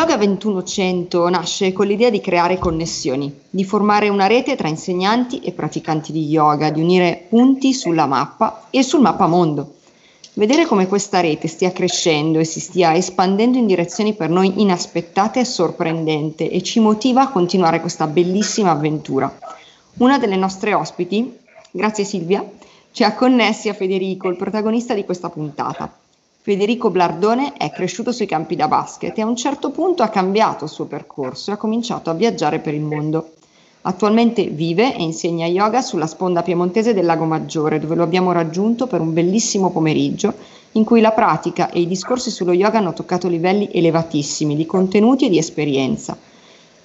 Yoga 2100 nasce con l'idea di creare connessioni, di formare una rete tra insegnanti e praticanti di yoga, di unire punti sulla mappa e sul mappamondo. Vedere come questa rete stia crescendo e si stia espandendo in direzioni per noi inaspettate è sorprendente e ci motiva a continuare questa bellissima avventura. Una delle nostre ospiti, grazie Silvia, ci ha connessi a Federico, il protagonista di questa puntata. Federico Blardone è cresciuto sui campi da basket e a un certo punto ha cambiato il suo percorso e ha cominciato a viaggiare per il mondo. Attualmente vive e insegna yoga sulla sponda piemontese del Lago Maggiore, dove lo abbiamo raggiunto per un bellissimo pomeriggio in cui la pratica e i discorsi sullo yoga hanno toccato livelli elevatissimi di contenuti e di esperienza.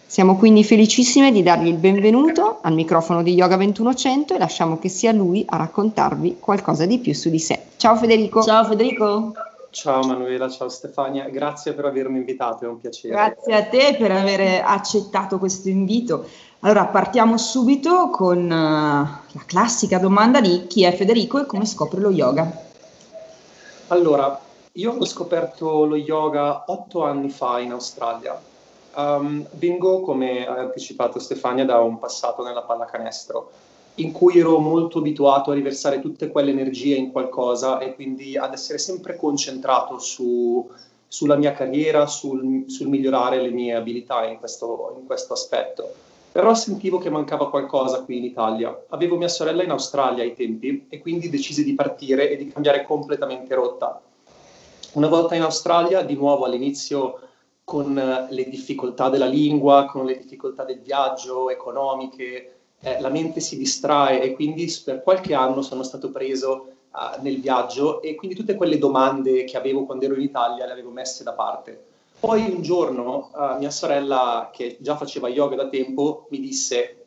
Siamo quindi felicissime di dargli il benvenuto al microfono di Yoga 2100 e lasciamo che sia lui a raccontarvi qualcosa di più su di sé. Ciao Federico! Ciao Federico! Ciao Manuela, ciao Stefania, grazie per avermi invitato, è un piacere. Grazie a te per aver accettato questo invito. Allora partiamo subito con la classica domanda di chi è Federico e come scopre lo yoga. Allora, io ho scoperto lo yoga 8 anni fa in Australia. Vengo, come ha anticipato Stefania, da un passato nella pallacanestro, in cui ero molto abituato a riversare tutte quelle energie in qualcosa e quindi ad essere sempre concentrato sulla mia carriera, sul migliorare le mie abilità in questo aspetto. Però sentivo che mancava qualcosa qui in Italia. Avevo mia sorella in Australia ai tempi e quindi decisi di partire e di cambiare completamente rotta. Una volta in Australia, di nuovo all'inizio con le difficoltà della lingua, con le difficoltà del viaggio, economiche, la mente si distrae e quindi per qualche anno sono stato preso nel viaggio e quindi tutte quelle domande che avevo quando ero in Italia le avevo messe da parte. Poi un giorno mia sorella, che già faceva yoga da tempo, mi disse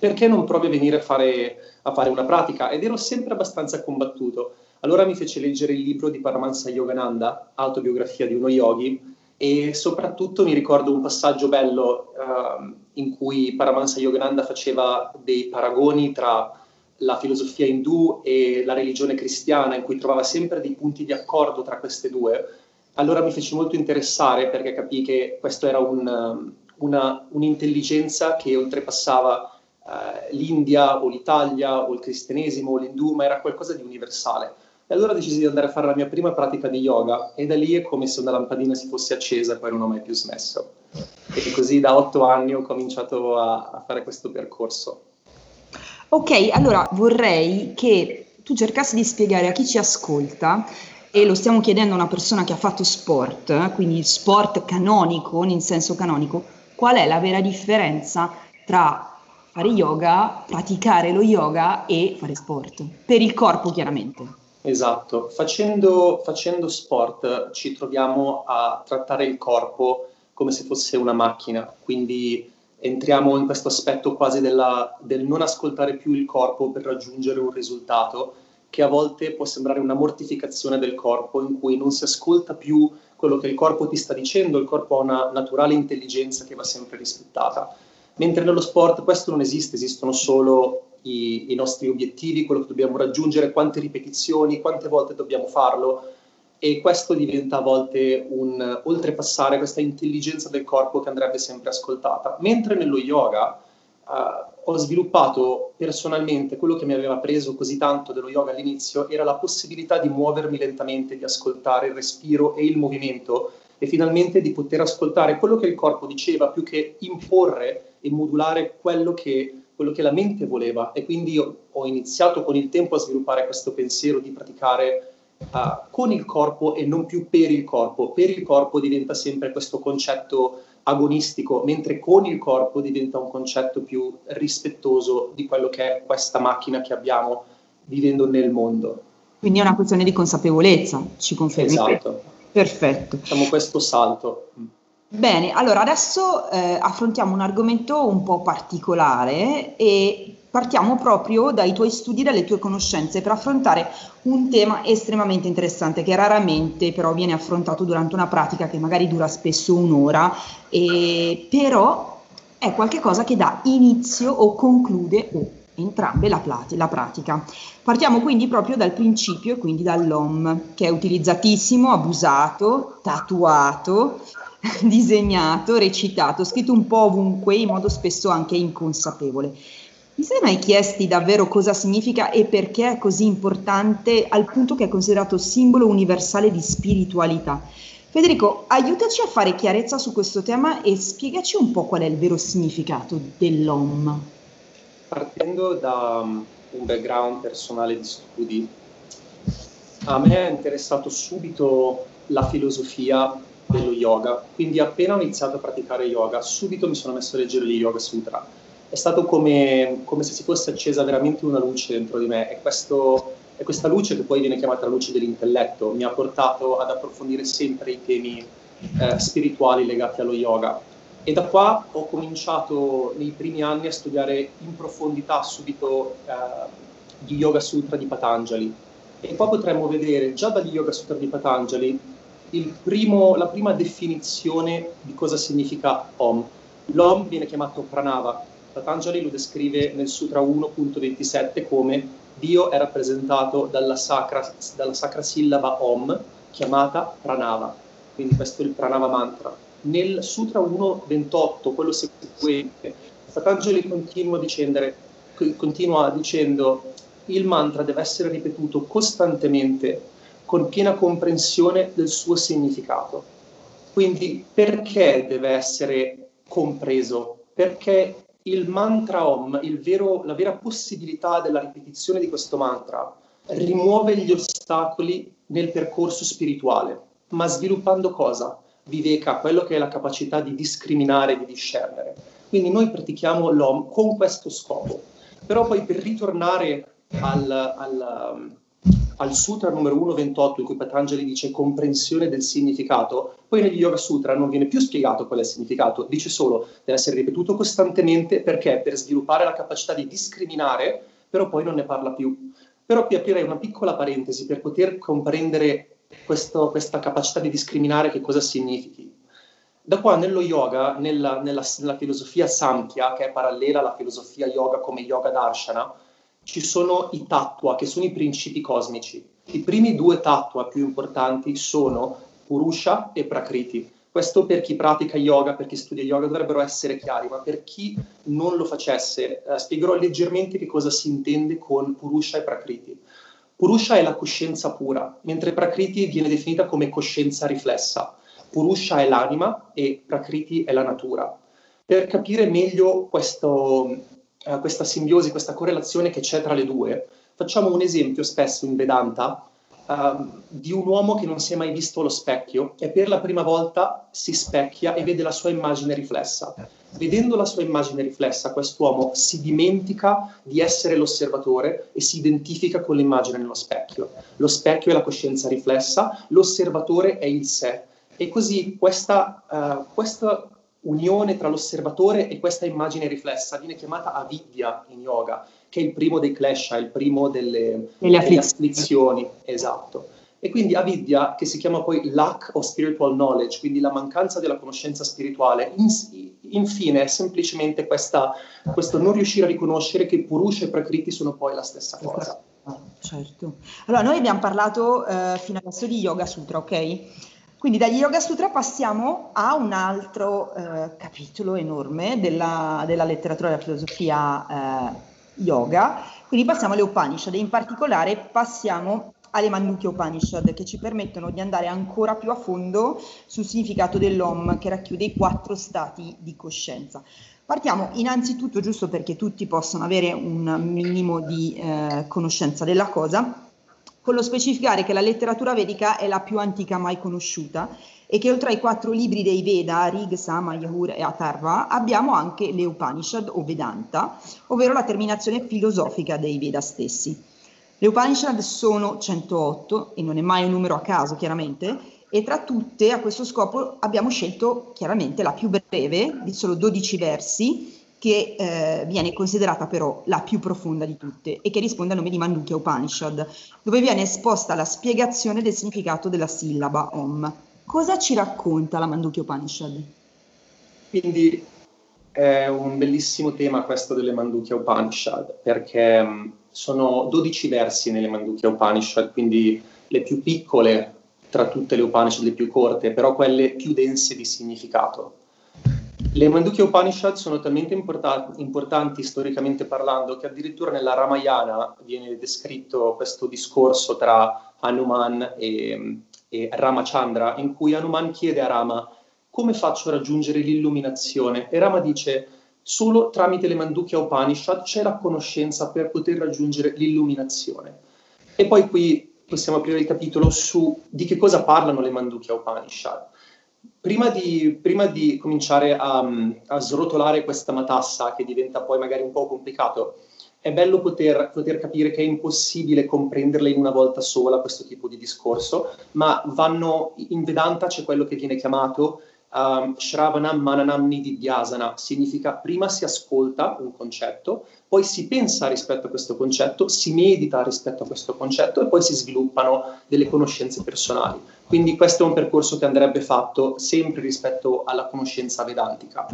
perché non provi a venire a fare una pratica? Ed ero sempre abbastanza combattuto. Allora mi fece leggere il libro di Paramahansa Yogananda, Autobiografia di uno yogi, e soprattutto mi ricordo un passaggio bello in cui Paramahansa Yogananda faceva dei paragoni tra la filosofia indù e la religione cristiana, in cui trovava sempre dei punti di accordo tra queste due. Allora mi fece molto interessare perché capii che questa era un'intelligenza che oltrepassava l'India o l'Italia o il cristianesimo o l'indù, ma era qualcosa di universale. E allora decisi di andare a fare la mia prima pratica di yoga e da lì è come se una lampadina si fosse accesa e poi non ho mai più smesso. E così da 8 anni ho cominciato a fare questo percorso. Ok, allora vorrei che tu cercassi di spiegare a chi ci ascolta, e lo stiamo chiedendo a una persona che ha fatto sport, quindi sport canonico, in senso canonico, qual è la vera differenza tra fare yoga, praticare lo yoga e fare sport, per il corpo chiaramente. Esatto, facendo sport ci troviamo a trattare il corpo come se fosse una macchina, quindi entriamo in questo aspetto quasi del non ascoltare più il corpo per raggiungere un risultato che a volte può sembrare una mortificazione del corpo, in cui non si ascolta più quello che il corpo ti sta dicendo. Il corpo ha una naturale intelligenza che va sempre rispettata, mentre nello sport questo non esiste, esistono solo i nostri obiettivi, quello che dobbiamo raggiungere, quante ripetizioni, quante volte dobbiamo farlo, e questo diventa a volte un oltrepassare questa intelligenza del corpo che andrebbe sempre ascoltata. Mentre nello yoga ho sviluppato personalmente quello che mi aveva preso così tanto dello yoga all'inizio, era la possibilità di muovermi lentamente, di ascoltare il respiro e il movimento e finalmente di poter ascoltare quello che il corpo diceva più che imporre e modulare quello che la mente voleva. E quindi io ho iniziato con il tempo a sviluppare questo pensiero di praticare con il corpo e non più per il corpo. Per il corpo diventa sempre questo concetto agonistico, mentre con il corpo diventa un concetto più rispettoso di quello che è questa macchina che abbiamo vivendo nel mondo. Quindi è una questione di consapevolezza, ci confermi? Esatto. Perfetto. Facciamo questo salto. Bene, allora adesso affrontiamo un argomento un po' particolare e partiamo proprio dai tuoi studi, dalle tue conoscenze, per affrontare un tema estremamente interessante che raramente però viene affrontato durante una pratica che magari dura spesso un'ora, e però è qualcosa che dà inizio o conclude o entrambe la pratica. Partiamo quindi proprio dal principio, quindi dall'OM, che è utilizzatissimo, abusato, tatuato disegnato, recitato, scritto un po' ovunque, in modo spesso anche inconsapevole. Vi siete mai chiesti davvero cosa significa e perché è così importante, al punto che è considerato simbolo universale di spiritualità? Federico, aiutaci a fare chiarezza su questo tema e spiegaci un po' qual è il vero significato dell'OM. Partendo da un background personale di studi, a me è interessato subito la filosofia dello yoga, quindi appena ho iniziato a praticare yoga, subito mi sono messo a leggere gli Yoga Sutra. È stato come se si fosse accesa veramente una luce dentro di me, e questa luce, che poi viene chiamata la luce dell'intelletto, mi ha portato ad approfondire sempre i temi spirituali legati allo yoga. E da qua ho cominciato nei primi anni a studiare in profondità subito gli Yoga Sutra di Patanjali. E qua potremmo vedere già dagli Yoga Sutra di Patanjali la prima definizione di cosa significa Om. L'Om viene chiamato Pranava. Patanjali lo descrive nel Sutra 1.27 come Dio è rappresentato dalla sacra sillaba Om, chiamata Pranava. Quindi questo è il Pranava mantra. Nel Sutra 1.28, quello seguente, Patanjali continua dicendo il mantra deve essere ripetuto costantemente, con piena comprensione del suo significato. Quindi perché deve essere compreso? Perché il mantra Om, la vera possibilità della ripetizione di questo mantra, rimuove gli ostacoli nel percorso spirituale, ma sviluppando cosa? Viveka, quello che è la capacità di discriminare, di discernere. Quindi noi pratichiamo l'Om con questo scopo. Però poi, per ritornare al Sutra numero 1.28, in cui Patanjali dice comprensione del significato, poi negli Yoga Sutra non viene più spiegato qual è il significato, dice solo deve essere ripetuto costantemente perché per sviluppare la capacità di discriminare, però poi non ne parla più. Però qui aprirei una piccola parentesi per poter comprendere questa capacità di discriminare che cosa significhi. Da qua nello yoga, nella filosofia Samkhya, che è parallela alla filosofia yoga come yoga darshana, ci sono i tattwa, che sono i principi cosmici. I primi due tattwa più importanti sono Purusha e Prakriti. Questo per chi pratica yoga, per chi studia yoga, dovrebbero essere chiari, ma per chi non lo facesse, spiegherò leggermente che cosa si intende con Purusha e Prakriti. Purusha è la coscienza pura, mentre Prakriti viene definita come coscienza riflessa. Purusha è l'anima e Prakriti è la natura. Per capire meglio questa simbiosi, questa correlazione che c'è tra le due, facciamo un esempio spesso in Vedanta di un uomo che non si è mai visto allo specchio e per la prima volta si specchia e vede la sua immagine riflessa. Vedendo la sua immagine riflessa, quest'uomo si dimentica di essere l'osservatore e si identifica con l'immagine nello specchio. Lo specchio è la coscienza riflessa, l'osservatore è il sé. E così questa unione tra l'osservatore e questa immagine riflessa viene chiamata Avidya in yoga, che è il primo dei Klesha, il primo delle afflizioni. Esatto. E quindi Avidya, che si chiama poi lack of spiritual knowledge, quindi la mancanza della conoscenza spirituale, infine è semplicemente questo non riuscire a riconoscere che Purusha e Prakriti sono poi la stessa cosa. Certo. Allora, noi abbiamo parlato fino adesso di Yoga Sutra, ok? Quindi dagli Yoga Sutra passiamo a un altro capitolo enorme della letteratura e della filosofia yoga, quindi passiamo alle Upanishad, e in particolare passiamo alle Mandukya Upanishad, che ci permettono di andare ancora più a fondo sul significato dell'Om, che racchiude i 4 stati di coscienza. Partiamo innanzitutto, giusto perché tutti possono avere un minimo di conoscenza della cosa, con lo specificare che la letteratura vedica è la più antica mai conosciuta e che oltre ai 4 libri dei Veda, Rig, Sama, Yajur e Atharva, abbiamo anche le Upanishad o Vedanta, ovvero la terminazione filosofica dei Veda stessi. Le Upanishad sono 108, e non è mai un numero a caso chiaramente, e tra tutte a questo scopo abbiamo scelto chiaramente la più breve, di solo 12 versi, che viene considerata però la più profonda di tutte e che risponde al nome di Mandukya Upanishad, dove viene esposta la spiegazione del significato della sillaba Om. Cosa ci racconta la Mandukya Upanishad? Quindi è un bellissimo tema questo delle Mandukya Upanishad, perché sono 12 versi nelle Mandukya Upanishad, quindi le più piccole tra tutte le Upanishad le più corte, però quelle più dense di significato. Le Mandukya Upanishad sono talmente importanti storicamente parlando che addirittura nella Ramayana viene descritto questo discorso tra Hanuman e Ramachandra, in cui Hanuman chiede a Rama: come faccio a raggiungere l'illuminazione? E Rama dice: solo tramite le Mandukya Upanishad c'è la conoscenza per poter raggiungere l'illuminazione. E poi qui possiamo aprire il capitolo su di che cosa parlano le Mandukya Upanishad. Prima di cominciare a srotolare questa matassa, che diventa poi magari un po' complicato, è bello poter capire che è impossibile comprenderle in una volta sola questo tipo di discorso, ma in Vedanta c'è quello che viene chiamato Shravanam Mananam Nididhyasana, significa prima si ascolta un concetto, poi si pensa rispetto a questo concetto, si medita rispetto a questo concetto e poi si sviluppano delle conoscenze personali. Quindi questo è un percorso che andrebbe fatto sempre rispetto alla conoscenza vedantica.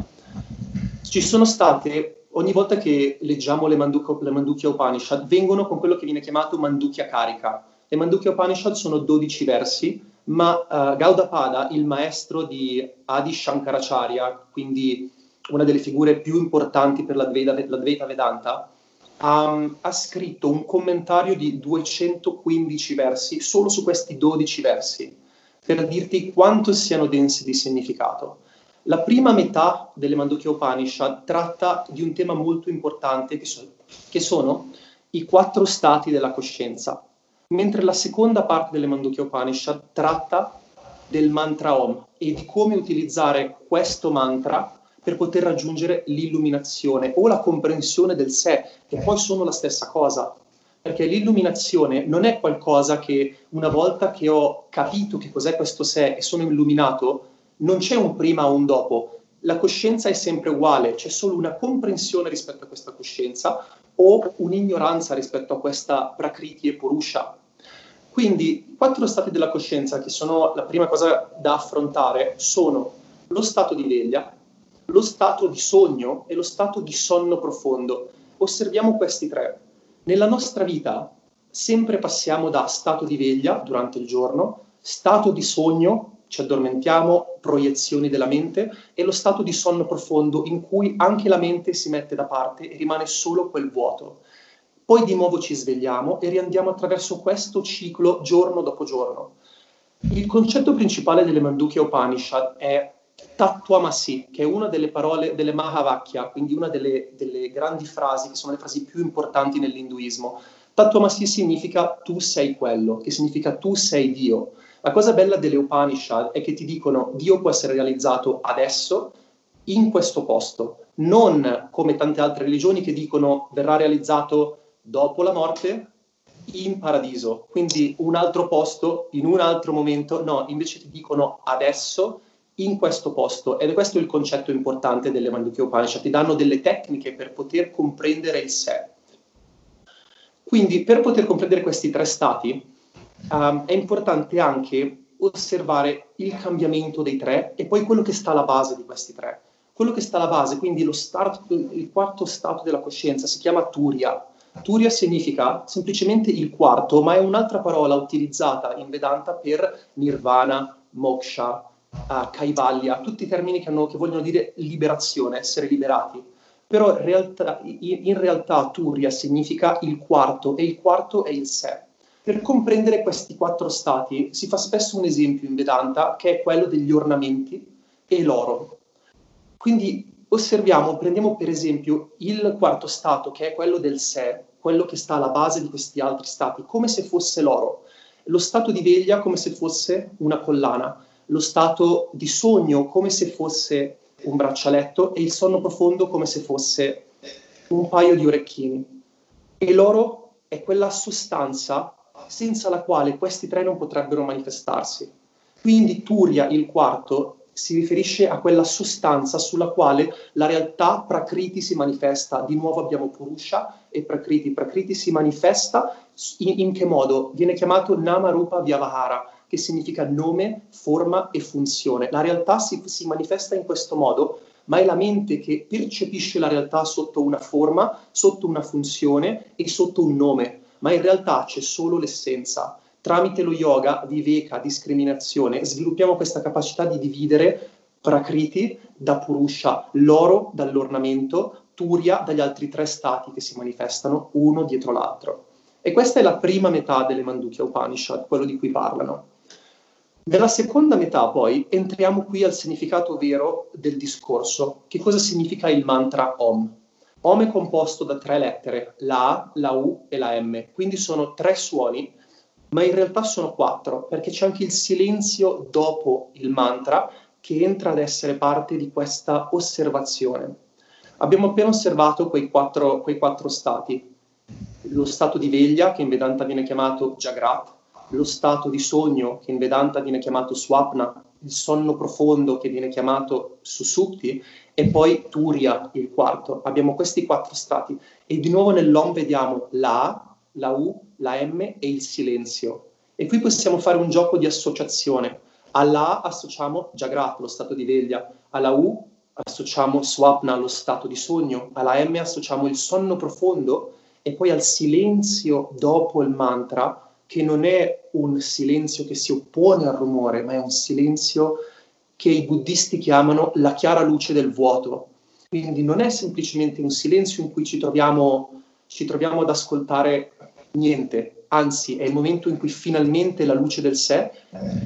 Ci sono state, ogni volta che leggiamo le Mandukya Upanishad, vengono con quello che viene chiamato Mandukya Karika. Le Mandukya Upanishad sono 12 versi, ma Gaudapada, il maestro di Adi Shankaracharya, quindi una delle figure più importanti per l'Advaita Vedanta, ha scritto un commentario di 215 versi solo su questi 12 versi, per dirti quanto siano densi di significato. La prima metà delle Mandukya Upanishad tratta di un tema molto importante, che sono i 4 stati della coscienza, mentre la seconda parte delle Mandukya Upanishad tratta del mantra Om e di come utilizzare questo mantra per poter raggiungere l'illuminazione o la comprensione del sé, che poi sono la stessa cosa. Perché l'illuminazione non è qualcosa che, una volta che ho capito che cos'è questo sé e sono illuminato, non c'è un prima o un dopo. La coscienza è sempre uguale, c'è solo una comprensione rispetto a questa coscienza o un'ignoranza rispetto a questa Prakriti e Purusha. Quindi i 4 stati della coscienza, che sono la prima cosa da affrontare, sono lo stato di veglia, lo stato di sogno e lo stato di sonno profondo. Osserviamo questi 3. Nella nostra vita sempre passiamo da stato di veglia durante il giorno, stato di sogno, ci addormentiamo, proiezioni della mente, e lo stato di sonno profondo in cui anche la mente si mette da parte e rimane solo quel vuoto. Poi di nuovo ci svegliamo e riandiamo attraverso questo ciclo giorno dopo giorno. Il concetto principale delle Mandukya Upanishad è Tattwamasi, che è una delle parole delle Mahavakya, quindi una delle grandi frasi, che sono le frasi più importanti nell'induismo. Tattwamasi significa tu sei quello, che significa tu sei Dio. La cosa bella delle Upanishad è che ti dicono Dio può essere realizzato adesso, in questo posto, non come tante altre religioni che dicono verrà realizzato dopo la morte, in paradiso, quindi un altro posto, in un altro momento. No, invece ti dicono adesso, in questo posto, ed è questo il concetto importante delle Mandukya Upanishad, ti danno delle tecniche per poter comprendere il sé. Quindi per poter comprendere questi 3 stati è importante anche osservare il cambiamento dei 3 e poi quello che sta alla base di questi 3. Quello che sta alla base, quindi il 4° stato della coscienza, si chiama Turiya. Turiya significa semplicemente il 4, ma è un'altra parola utilizzata in Vedanta per nirvana, moksha, Kaivalya, tutti i termini che vogliono dire liberazione, essere liberati. Però in realtà Turiya significa il 4, e il 4 è il sé. Per comprendere questi 4 stati si fa spesso un esempio in Vedanta, che è quello degli ornamenti e l'oro. Quindi prendiamo per esempio il 4° stato, che è quello del sé, quello che sta alla base di questi altri stati, come se fosse l'oro. Lo stato di veglia come se fosse una collana, lo stato di sogno come se fosse un braccialetto e il sonno profondo come se fosse un paio di orecchini. E l'oro è quella sostanza senza la quale questi 3 non potrebbero manifestarsi. Quindi Turiya, il 4, si riferisce a quella sostanza sulla quale la realtà Prakriti si manifesta. Di nuovo abbiamo Purusha e Prakriti. Prakriti si manifesta in che modo? Viene chiamato Nama Rupa Vyavahara, che significa nome, forma e funzione. La realtà si manifesta in questo modo, ma è la mente che percepisce la realtà sotto una forma, sotto una funzione e sotto un nome, ma in realtà c'è solo l'essenza. Tramite lo yoga, viveka, discriminazione, sviluppiamo questa capacità di dividere Prakriti da Purusha, l'oro dall'ornamento, Turiya dagli altri tre stati che si manifestano uno dietro l'altro. E questa è la prima metà delle Mandukya Upanishad, quello di cui parlano. Nella seconda metà poi entriamo qui al significato vero del discorso. Che cosa significa il mantra Om? Om è composto da tre lettere, la A, la U e la M, quindi sono tre suoni, ma in realtà sono quattro, perché c'è anche il silenzio dopo il mantra che entra ad essere parte di questa osservazione. Abbiamo appena osservato quei quattro stati. Lo stato di veglia, che in Vedanta viene chiamato Jagrat, lo stato di sogno, che in Vedanta viene chiamato Swapna, il sonno profondo, che viene chiamato Susupti, e poi Turiya, il quarto. Abbiamo questi quattro stati. E di nuovo nell'Om vediamo la A, la U, la M e il silenzio. E qui possiamo fare un gioco di associazione. Alla A associamo Jagrat, lo stato di veglia, alla U associamo Swapna, lo stato di sogno, alla M associamo il sonno profondo, e poi al silenzio dopo il mantra, che non è un silenzio che si oppone al rumore, ma è un silenzio che i buddisti chiamano la chiara luce del vuoto. Quindi non è semplicemente un silenzio in cui ci troviamo ad ascoltare niente, anzi è il momento in cui finalmente la luce del sé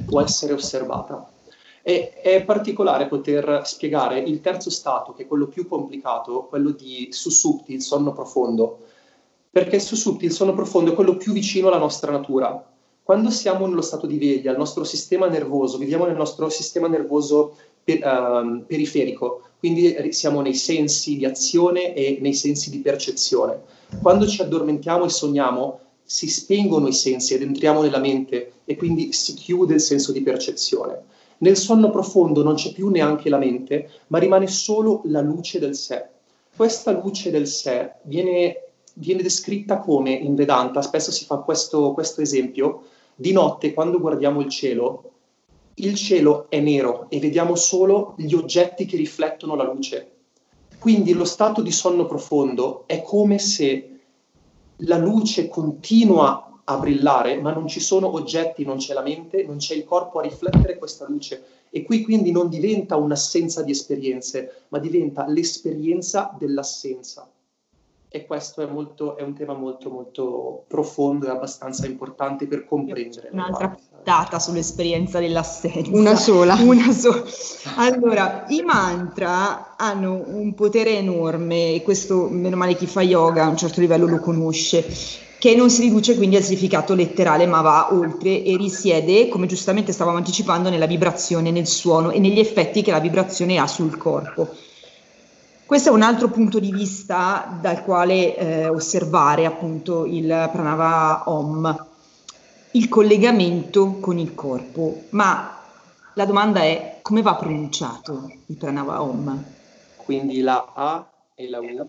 può essere osservata. E è particolare poter spiegare il terzo stato, che è quello più complicato, quello di Susupti, il sonno profondo, perché Susupti, il sonno profondo, è quello più vicino alla nostra natura. Quando siamo nello stato di veglia, il nostro sistema nervoso, viviamo nel nostro sistema nervoso periferico, quindi siamo nei sensi di azione e nei sensi di percezione. Quando ci addormentiamo e sogniamo, si spengono i sensi ed entriamo nella mente e quindi si chiude il senso di percezione. Nel sonno profondo non c'è più neanche la mente, ma rimane solo la luce del sé. Questa luce del sé viene descritta come, in Vedanta, spesso si fa questo esempio, di notte quando guardiamo il cielo è nero e vediamo solo gli oggetti che riflettono la luce. Quindi lo stato di sonno profondo è come se la luce continua a brillare, ma non ci sono oggetti, non c'è la mente, non c'è il corpo a riflettere questa luce. E qui quindi non diventa un'assenza di esperienze, ma diventa l'esperienza dell'assenza. E questo è un tema molto molto profondo e abbastanza importante per comprendere. Un'altra puntata sull'esperienza dell'assenza. Una sola. Allora, i mantra hanno un potere enorme, e questo meno male chi fa yoga a un certo livello lo conosce, che non si riduce quindi al significato letterale, ma va oltre e risiede, come giustamente stavamo anticipando, nella vibrazione, nel suono e negli effetti che la vibrazione ha sul corpo. Questo è un altro punto di vista dal quale osservare appunto il Pranava Om, il collegamento con il corpo. Ma la domanda è: come va pronunciato il Pranava Om? Quindi la A e la U,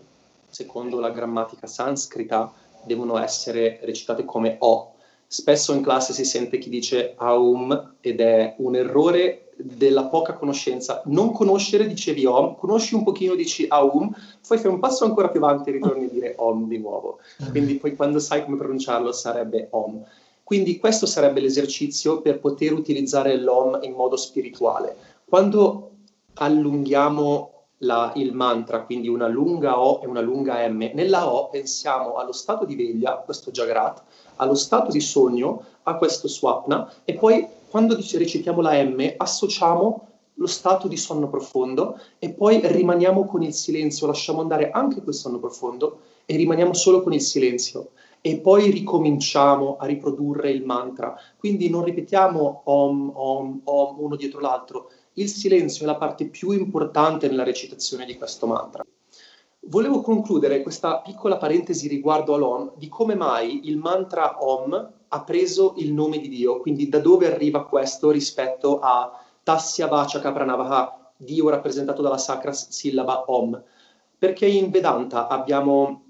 secondo la grammatica sanscrita, devono essere recitate come O. Spesso in classe si sente chi dice Aum ed è un errore della poca conoscenza. Non conoscere, dicevi Om, conosci un pochino, dici Aum, poi fai un passo ancora più avanti e ritorni a dire Om di nuovo. Quindi poi quando sai come pronunciarlo sarebbe Om. Quindi questo sarebbe l'esercizio per poter utilizzare l'Om in modo spirituale. Quando allunghiamo il mantra, quindi una lunga O e una lunga M, nella O pensiamo allo stato di veglia, questo Jagrat, allo stato di sogno, a questo Swapna, e poi quando recitiamo la M associamo lo stato di sonno profondo e poi rimaniamo con il silenzio, lasciamo andare anche quel sonno profondo e rimaniamo solo con il silenzio e poi ricominciamo a riprodurre il mantra. Quindi non ripetiamo Om, Om, Om uno dietro l'altro, il silenzio è la parte più importante nella recitazione di questo mantra. Volevo concludere questa piccola parentesi riguardo all'Om, di come mai il mantra Om ha preso il nome di Dio, quindi da dove arriva questo rispetto a Tasya Vachaka Pranavaha, Dio rappresentato dalla sacra sillaba Om. Perché in Vedanta abbiamo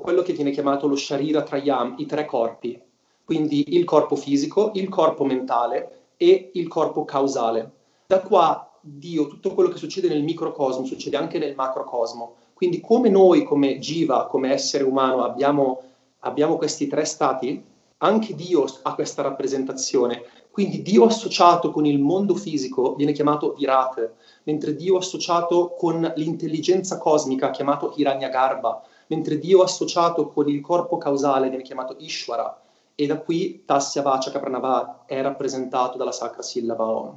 quello che viene chiamato lo Sharira Trayam, i tre corpi, quindi il corpo fisico, il corpo mentale e il corpo causale. Da qua Dio, tutto quello che succede nel microcosmo, succede anche nel macrocosmo. Quindi come noi, come Jiva, come essere umano, abbiamo questi tre stati, Anche Dio ha questa rappresentazione, quindi Dio associato con il mondo fisico viene chiamato Virat, mentre Dio associato con l'intelligenza cosmica chiamato Hiranyagarbha, mentre Dio associato con il corpo causale viene chiamato Ishvara, e da qui Tasya Vacha Pranava è rappresentato dalla sacra sillaba Om.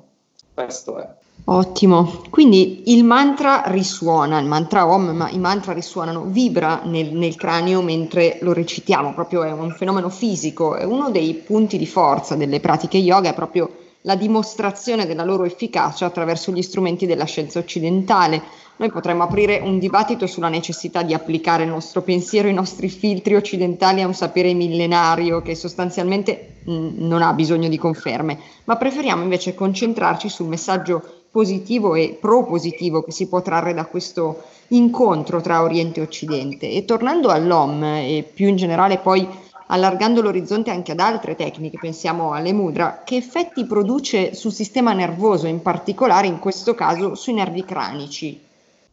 Questo è. Ottimo, quindi il mantra risuona, il mantra Om, ma i mantra risuonano, vibra nel cranio mentre lo recitiamo, proprio è un fenomeno fisico, è uno dei punti di forza delle pratiche yoga, è proprio la dimostrazione della loro efficacia attraverso gli strumenti della scienza occidentale. Noi potremmo aprire un dibattito sulla necessità di applicare il nostro pensiero, i nostri filtri occidentali a un sapere millenario che sostanzialmente non ha bisogno di conferme, ma preferiamo invece concentrarci sul messaggio positivo e propositivo che si può trarre da questo incontro tra Oriente e Occidente. E tornando all'Om e più in generale poi allargando l'orizzonte anche ad altre tecniche, pensiamo alle mudra, che effetti produce sul sistema nervoso, in particolare in questo caso sui nervi cranici?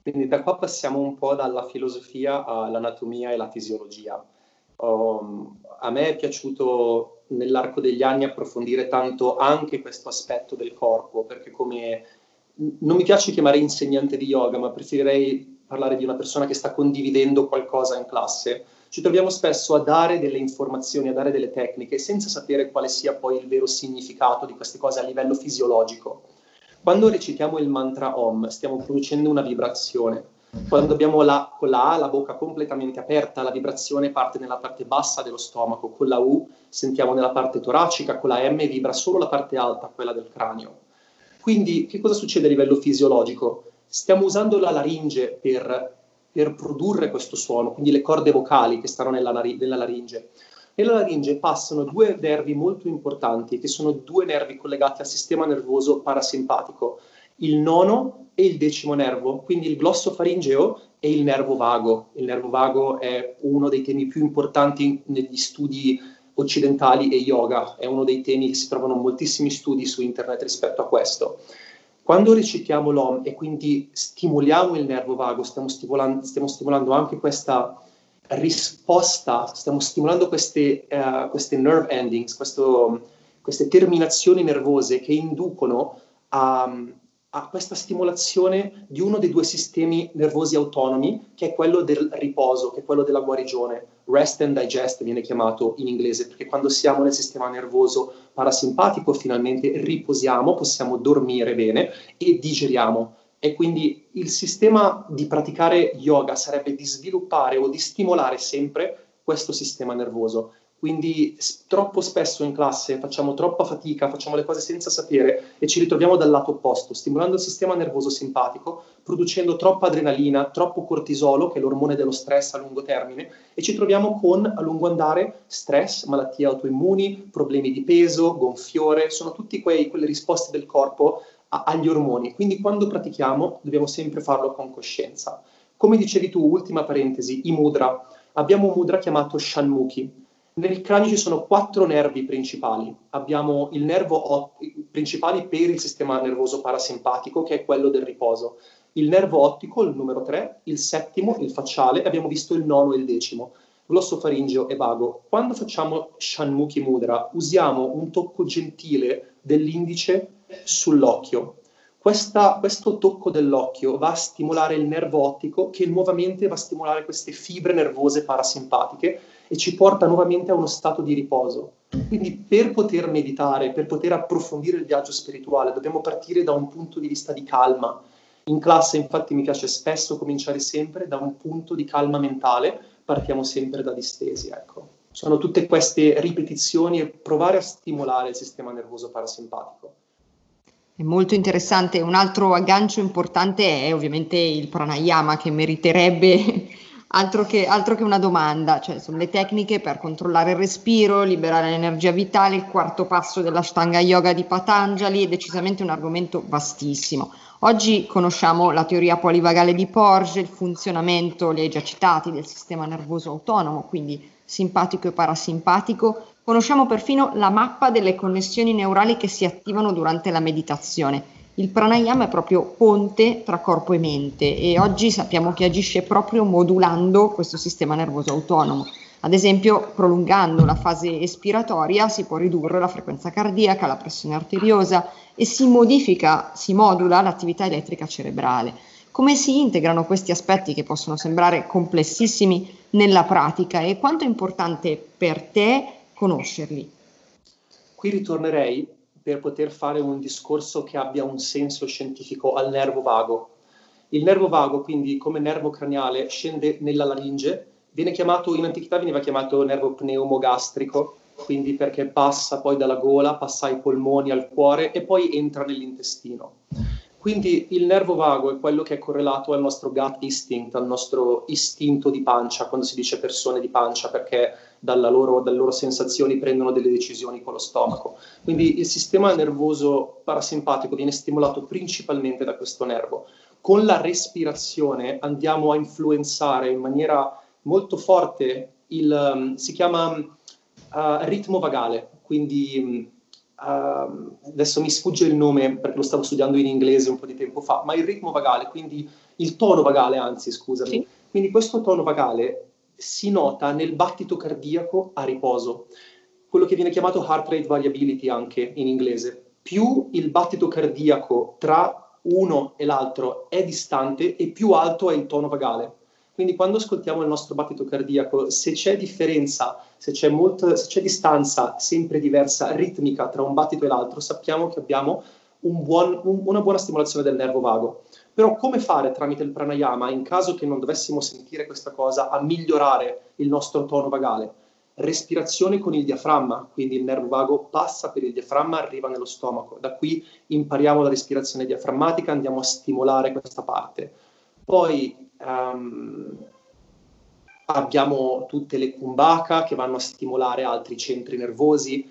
Quindi da qua passiamo un po' dalla filosofia all'anatomia e alla fisiologia. A me è piaciuto nell'arco degli anni approfondire tanto anche questo aspetto del corpo, perché come non mi piace chiamare insegnante di yoga, ma preferirei parlare di una persona che sta condividendo qualcosa in classe. Ci troviamo spesso a dare delle informazioni, a dare delle tecniche, senza sapere quale sia poi il vero significato di queste cose a livello fisiologico. Quando recitiamo il mantra Om, stiamo producendo una vibrazione. Quando abbiamo con la A la bocca completamente aperta, la vibrazione parte nella parte bassa dello stomaco, con la U sentiamo nella parte toracica, con la M vibra solo la parte alta, quella del cranio. Quindi che cosa succede a livello fisiologico? Stiamo usando la laringe per produrre questo suono, quindi le corde vocali che stanno nella laringe. Nella laringe passano due nervi molto importanti, che sono due nervi collegati al sistema nervoso parasimpatico, il nono e il decimo nervo, quindi il glossofaringeo e il nervo vago. Il nervo vago è uno dei temi più importanti negli studi occidentali e yoga, è uno dei temi che si trovano moltissimi studi su internet rispetto a questo. Quando recitiamo l'Om e quindi stimoliamo il nervo vago, stiamo stimolando anche questa risposta, stiamo stimolando queste nerve endings, queste terminazioni nervose che inducono a questa stimolazione di uno dei due sistemi nervosi autonomi, che è quello del riposo, che è quello della guarigione. Rest and digest viene chiamato in inglese, perché quando siamo nel sistema nervoso parasimpatico finalmente riposiamo, possiamo dormire bene e digeriamo. E quindi il sistema di praticare yoga sarebbe di sviluppare o di stimolare sempre questo sistema nervoso. Quindi troppo spesso in classe facciamo troppa fatica, facciamo le cose senza sapere e ci ritroviamo dal lato opposto, stimolando il sistema nervoso simpatico, producendo troppa adrenalina, troppo cortisolo, che è l'ormone dello stress a lungo termine, e ci troviamo con, a lungo andare, stress, malattie autoimmuni, problemi di peso, gonfiore, sono tutte quelle risposte del corpo agli ormoni. Quindi quando pratichiamo dobbiamo sempre farlo con coscienza. Come dicevi tu, ultima parentesi, i mudra. Abbiamo un mudra chiamato Shanmukhi. Nel cranio ci sono quattro nervi principali. Abbiamo il nervo principale per il sistema nervoso parasimpatico, che è quello del riposo. Il nervo ottico, il numero 3, il settimo, il facciale, abbiamo visto il nono e il decimo, glossofaringeo e vago. Quando facciamo Shanmukhi Mudra, usiamo un tocco gentile dell'indice sull'occhio. Questo tocco dell'occhio va a stimolare il nervo ottico, che nuovamente va a stimolare queste fibre nervose parasimpatiche e ci porta nuovamente a uno stato di riposo. Quindi per poter meditare, per poter approfondire il viaggio spirituale, dobbiamo partire da un punto di vista di calma. In classe, infatti, mi piace spesso cominciare sempre da un punto di calma mentale, partiamo sempre da distesi, ecco. Sono tutte queste ripetizioni e provare a stimolare il sistema nervoso parasimpatico. È molto interessante. Un altro aggancio importante è ovviamente il pranayama, che meriterebbe altro che una domanda, cioè sono le tecniche per controllare il respiro, liberare l'energia vitale, il quarto passo dell'Ashtanga Yoga di Patanjali, è decisamente un argomento vastissimo. Oggi conosciamo la teoria polivagale di Porge, il funzionamento, li hai già citati, del sistema nervoso autonomo, quindi simpatico e parasimpatico. Conosciamo perfino la mappa delle connessioni neurali che si attivano durante la meditazione. Il pranayama è proprio ponte tra corpo e mente e oggi sappiamo che agisce proprio modulando questo sistema nervoso autonomo. Ad esempio, prolungando la fase espiratoria si può ridurre la frequenza cardiaca, la pressione arteriosa e si modula l'attività elettrica cerebrale. Come si integrano questi aspetti che possono sembrare complessissimi nella pratica e quanto è importante per te conoscerli? Qui ritornerei per poter fare un discorso che abbia un senso scientifico al nervo vago. Il nervo vago, quindi, come nervo craniale, scende nella laringe, viene chiamato, in antichità veniva chiamato nervo pneumogastrico, quindi perché passa poi dalla gola, passa ai polmoni, al cuore e poi entra nell'intestino. Quindi il nervo vago è quello che è correlato al nostro gut instinct, al nostro istinto di pancia, quando si dice persone di pancia, perché dalle loro sensazioni prendono delle decisioni con lo stomaco. Quindi il sistema nervoso parasimpatico viene stimolato principalmente da questo nervo. Con la respirazione andiamo a influenzare in maniera molto forte si chiama ritmo vagale, quindi... Adesso mi sfugge il nome perché lo stavo studiando in inglese un po' di tempo fa, ma il ritmo vagale, quindi il tono vagale, anzi, scusami. Sì. Quindi questo tono vagale si nota nel battito cardiaco a riposo, quello che viene chiamato heart rate variability anche in inglese. Più il battito cardiaco tra uno e l'altro è distante e più alto è il tono vagale. Quindi quando ascoltiamo il nostro battito cardiaco, se c'è differenza, se c'è distanza sempre diversa, ritmica, tra un battito e l'altro, sappiamo che abbiamo una buona stimolazione del nervo vago. Però come fare tramite il pranayama, in caso che non dovessimo sentire questa cosa, a migliorare il nostro tono vagale? Respirazione con il diaframma, quindi il nervo vago passa per il diaframma, arriva nello stomaco. Da qui impariamo la respirazione diaframmatica, andiamo a stimolare questa parte. Poi... abbiamo tutte le kumbhaka che vanno a stimolare altri centri nervosi.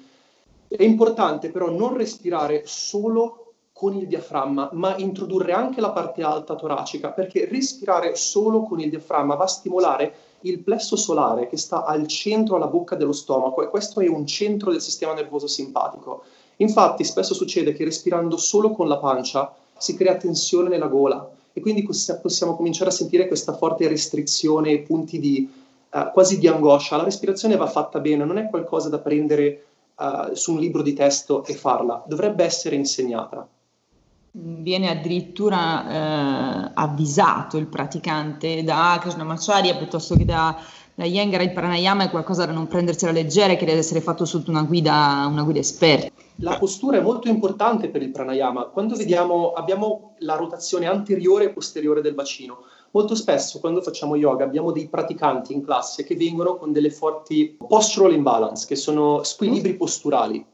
È importante però non respirare solo con il diaframma, ma introdurre anche la parte alta toracica, perché respirare solo con il diaframma va a stimolare il plesso solare che sta al centro, alla bocca dello stomaco, e questo è un centro del sistema nervoso simpatico. Infatti spesso succede che respirando solo con la pancia si crea tensione nella gola, e quindi possiamo cominciare a sentire questa forte restrizione, punti quasi di angoscia. La respirazione va fatta bene, non è qualcosa da prendere su un libro di testo e farla, dovrebbe essere insegnata. Viene addirittura avvisato il praticante da Krishnamacharya piuttosto che da Iyengar. Il pranayama è qualcosa da non prendersela leggera, che deve essere fatto sotto una guida esperta. La postura è molto importante per il pranayama. Quando vediamo, abbiamo la rotazione anteriore e posteriore del bacino. Molto spesso quando facciamo yoga abbiamo dei praticanti in classe che vengono con delle forti postural imbalance, che sono squilibri posturali.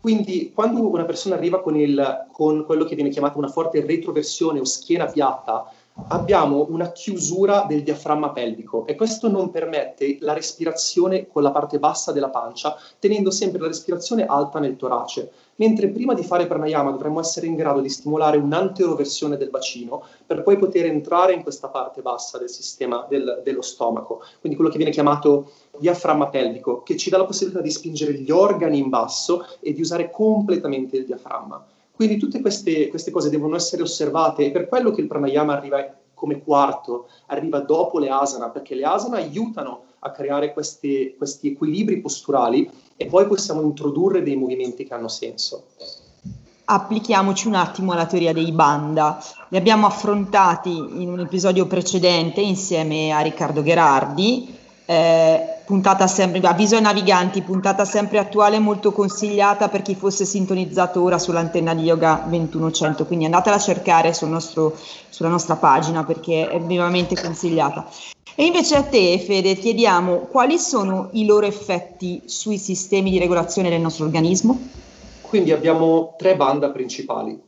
Quindi quando una persona arriva con quello che viene chiamato una forte retroversione o schiena piatta, abbiamo una chiusura del diaframma pelvico, e questo non permette la respirazione con la parte bassa della pancia, tenendo sempre la respirazione alta nel torace. Mentre prima di fare pranayama dovremmo essere in grado di stimolare un'anteroversione del bacino per poi poter entrare in questa parte bassa del sistema dello stomaco, quindi quello che viene chiamato diaframma pelvico, che ci dà la possibilità di spingere gli organi in basso e di usare completamente il diaframma. Quindi tutte queste cose devono essere osservate, e per quello che il pranayama arriva come quarto, arriva dopo le asana, perché le asana aiutano a creare questi equilibri posturali, e poi possiamo introdurre dei movimenti che hanno senso. Applichiamoci un attimo alla teoria dei banda. Li abbiamo affrontati in un episodio precedente insieme a Riccardo Gherardi, puntata sempre, avviso ai naviganti, puntata sempre attuale, molto consigliata per chi fosse sintonizzato ora sull'antenna di Yoga 2100, quindi andatela a cercare sulla nostra pagina, perché è vivamente consigliata. E invece a te, Fede, chiediamo quali sono i loro effetti sui sistemi di regolazione del nostro organismo? Quindi abbiamo tre banda principali.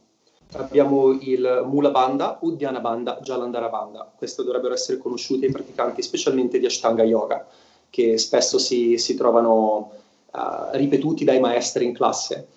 Abbiamo il Mula Bandha, Uddiyana Bandha, Jalandhara Bandha. Queste dovrebbero essere conosciute ai praticanti, specialmente di Ashtanga Yoga, che spesso si trovano ripetuti dai maestri in classe.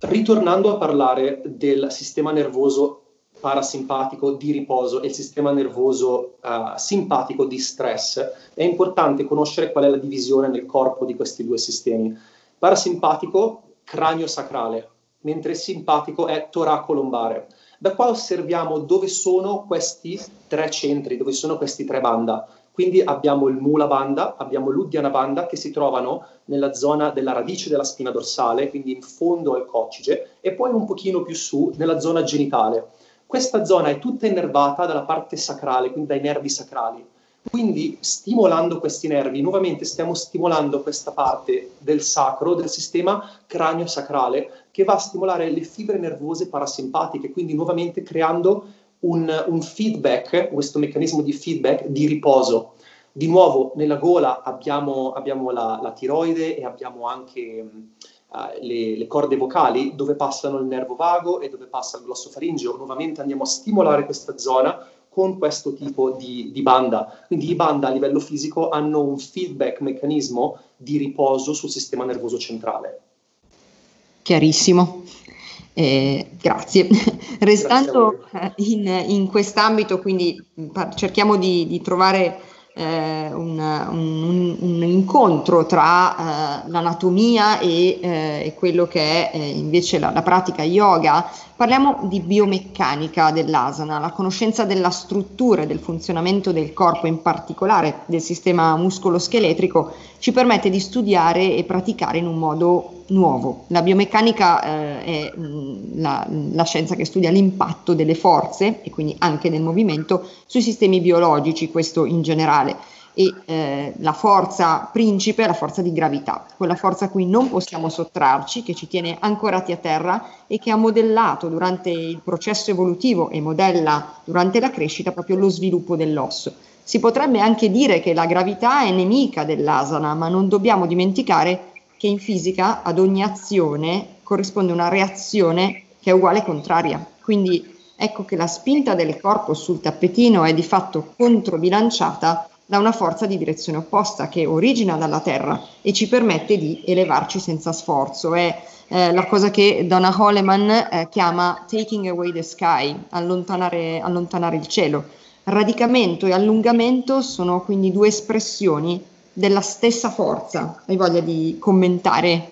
Ritornando a parlare del sistema nervoso parasimpatico di riposo e il sistema nervoso simpatico di stress, è importante conoscere qual è la divisione nel corpo di questi due sistemi. Parasimpatico, cranio sacrale, mentre simpatico è toracolombare. Da qua osserviamo dove sono questi tre centri, dove sono questi tre banda. Quindi abbiamo il Mula Bandha, abbiamo l'Uddiyana Bandha che si trovano nella zona della radice della spina dorsale, quindi in fondo al coccige, e poi un pochino più su nella zona genitale. Questa zona è tutta innervata dalla parte sacrale, quindi dai nervi sacrali. Quindi stimolando questi nervi, nuovamente stiamo stimolando questa parte del sacro, del sistema cranio-sacrale, che va a stimolare le fibre nervose parasimpatiche, quindi nuovamente creando un feedback, questo meccanismo di feedback di riposo. Di nuovo nella gola abbiamo la tiroide e abbiamo anche le corde vocali, dove passano il nervo vago e dove passa il glossofaringeo. Nuovamente andiamo a stimolare questa zona con questo tipo di banda. Quindi i banda a livello fisico hanno un feedback meccanismo di riposo sul sistema nervoso centrale. Chiarissimo. Grazie. Restando in quest'ambito, quindi cerchiamo di trovare un incontro tra l'anatomia e quello che è invece la pratica yoga. Parliamo di biomeccanica dell'asana, la conoscenza della struttura e del funzionamento del corpo, in particolare del sistema muscolo-scheletrico, ci permette di studiare e praticare in un modo nuovo. La biomeccanica è la scienza che studia l'impatto delle forze, e quindi anche del movimento, sui sistemi biologici, questo in generale, e la forza principe è la forza di gravità, quella forza a cui non possiamo sottrarci, che ci tiene ancorati a terra e che ha modellato durante il processo evolutivo e modella durante la crescita proprio lo sviluppo dell'osso. Si potrebbe anche dire che la gravità è nemica dell'asana, ma non dobbiamo dimenticare che in fisica ad ogni azione corrisponde una reazione che è uguale e contraria, quindi ecco che la spinta del corpo sul tappetino è di fatto controbilanciata da una forza di direzione opposta che origina dalla terra e ci permette di elevarci senza sforzo. È la cosa che Donna Holleman chiama taking away the sky, allontanare il cielo. Radicamento e allungamento sono quindi due espressioni della stessa forza. Hai voglia di commentare?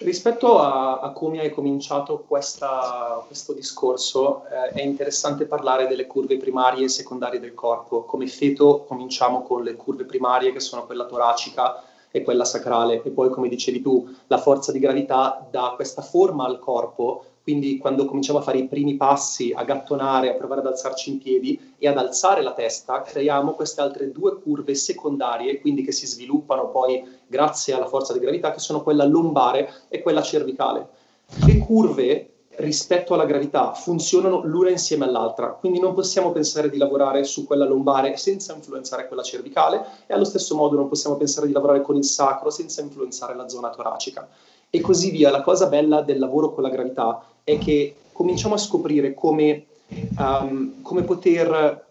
Rispetto a come hai cominciato questo discorso, è interessante parlare delle curve primarie e secondarie del corpo. Come feto cominciamo con le curve primarie, che sono quella toracica e quella sacrale, e poi, come dicevi tu, la forza di gravità dà questa forma al corpo. Quindi quando cominciamo a fare i primi passi, a gattonare, a provare ad alzarci in piedi e ad alzare la testa, creiamo queste altre due curve secondarie, quindi che si sviluppano poi grazie alla forza di gravità, che sono quella lombare e quella cervicale. Le curve rispetto alla gravità funzionano l'una insieme all'altra, quindi non possiamo pensare di lavorare su quella lombare senza influenzare quella cervicale, e allo stesso modo non possiamo pensare di lavorare con il sacro senza influenzare la zona toracica. E così via. La cosa bella del lavoro con la gravità è che cominciamo a scoprire come poter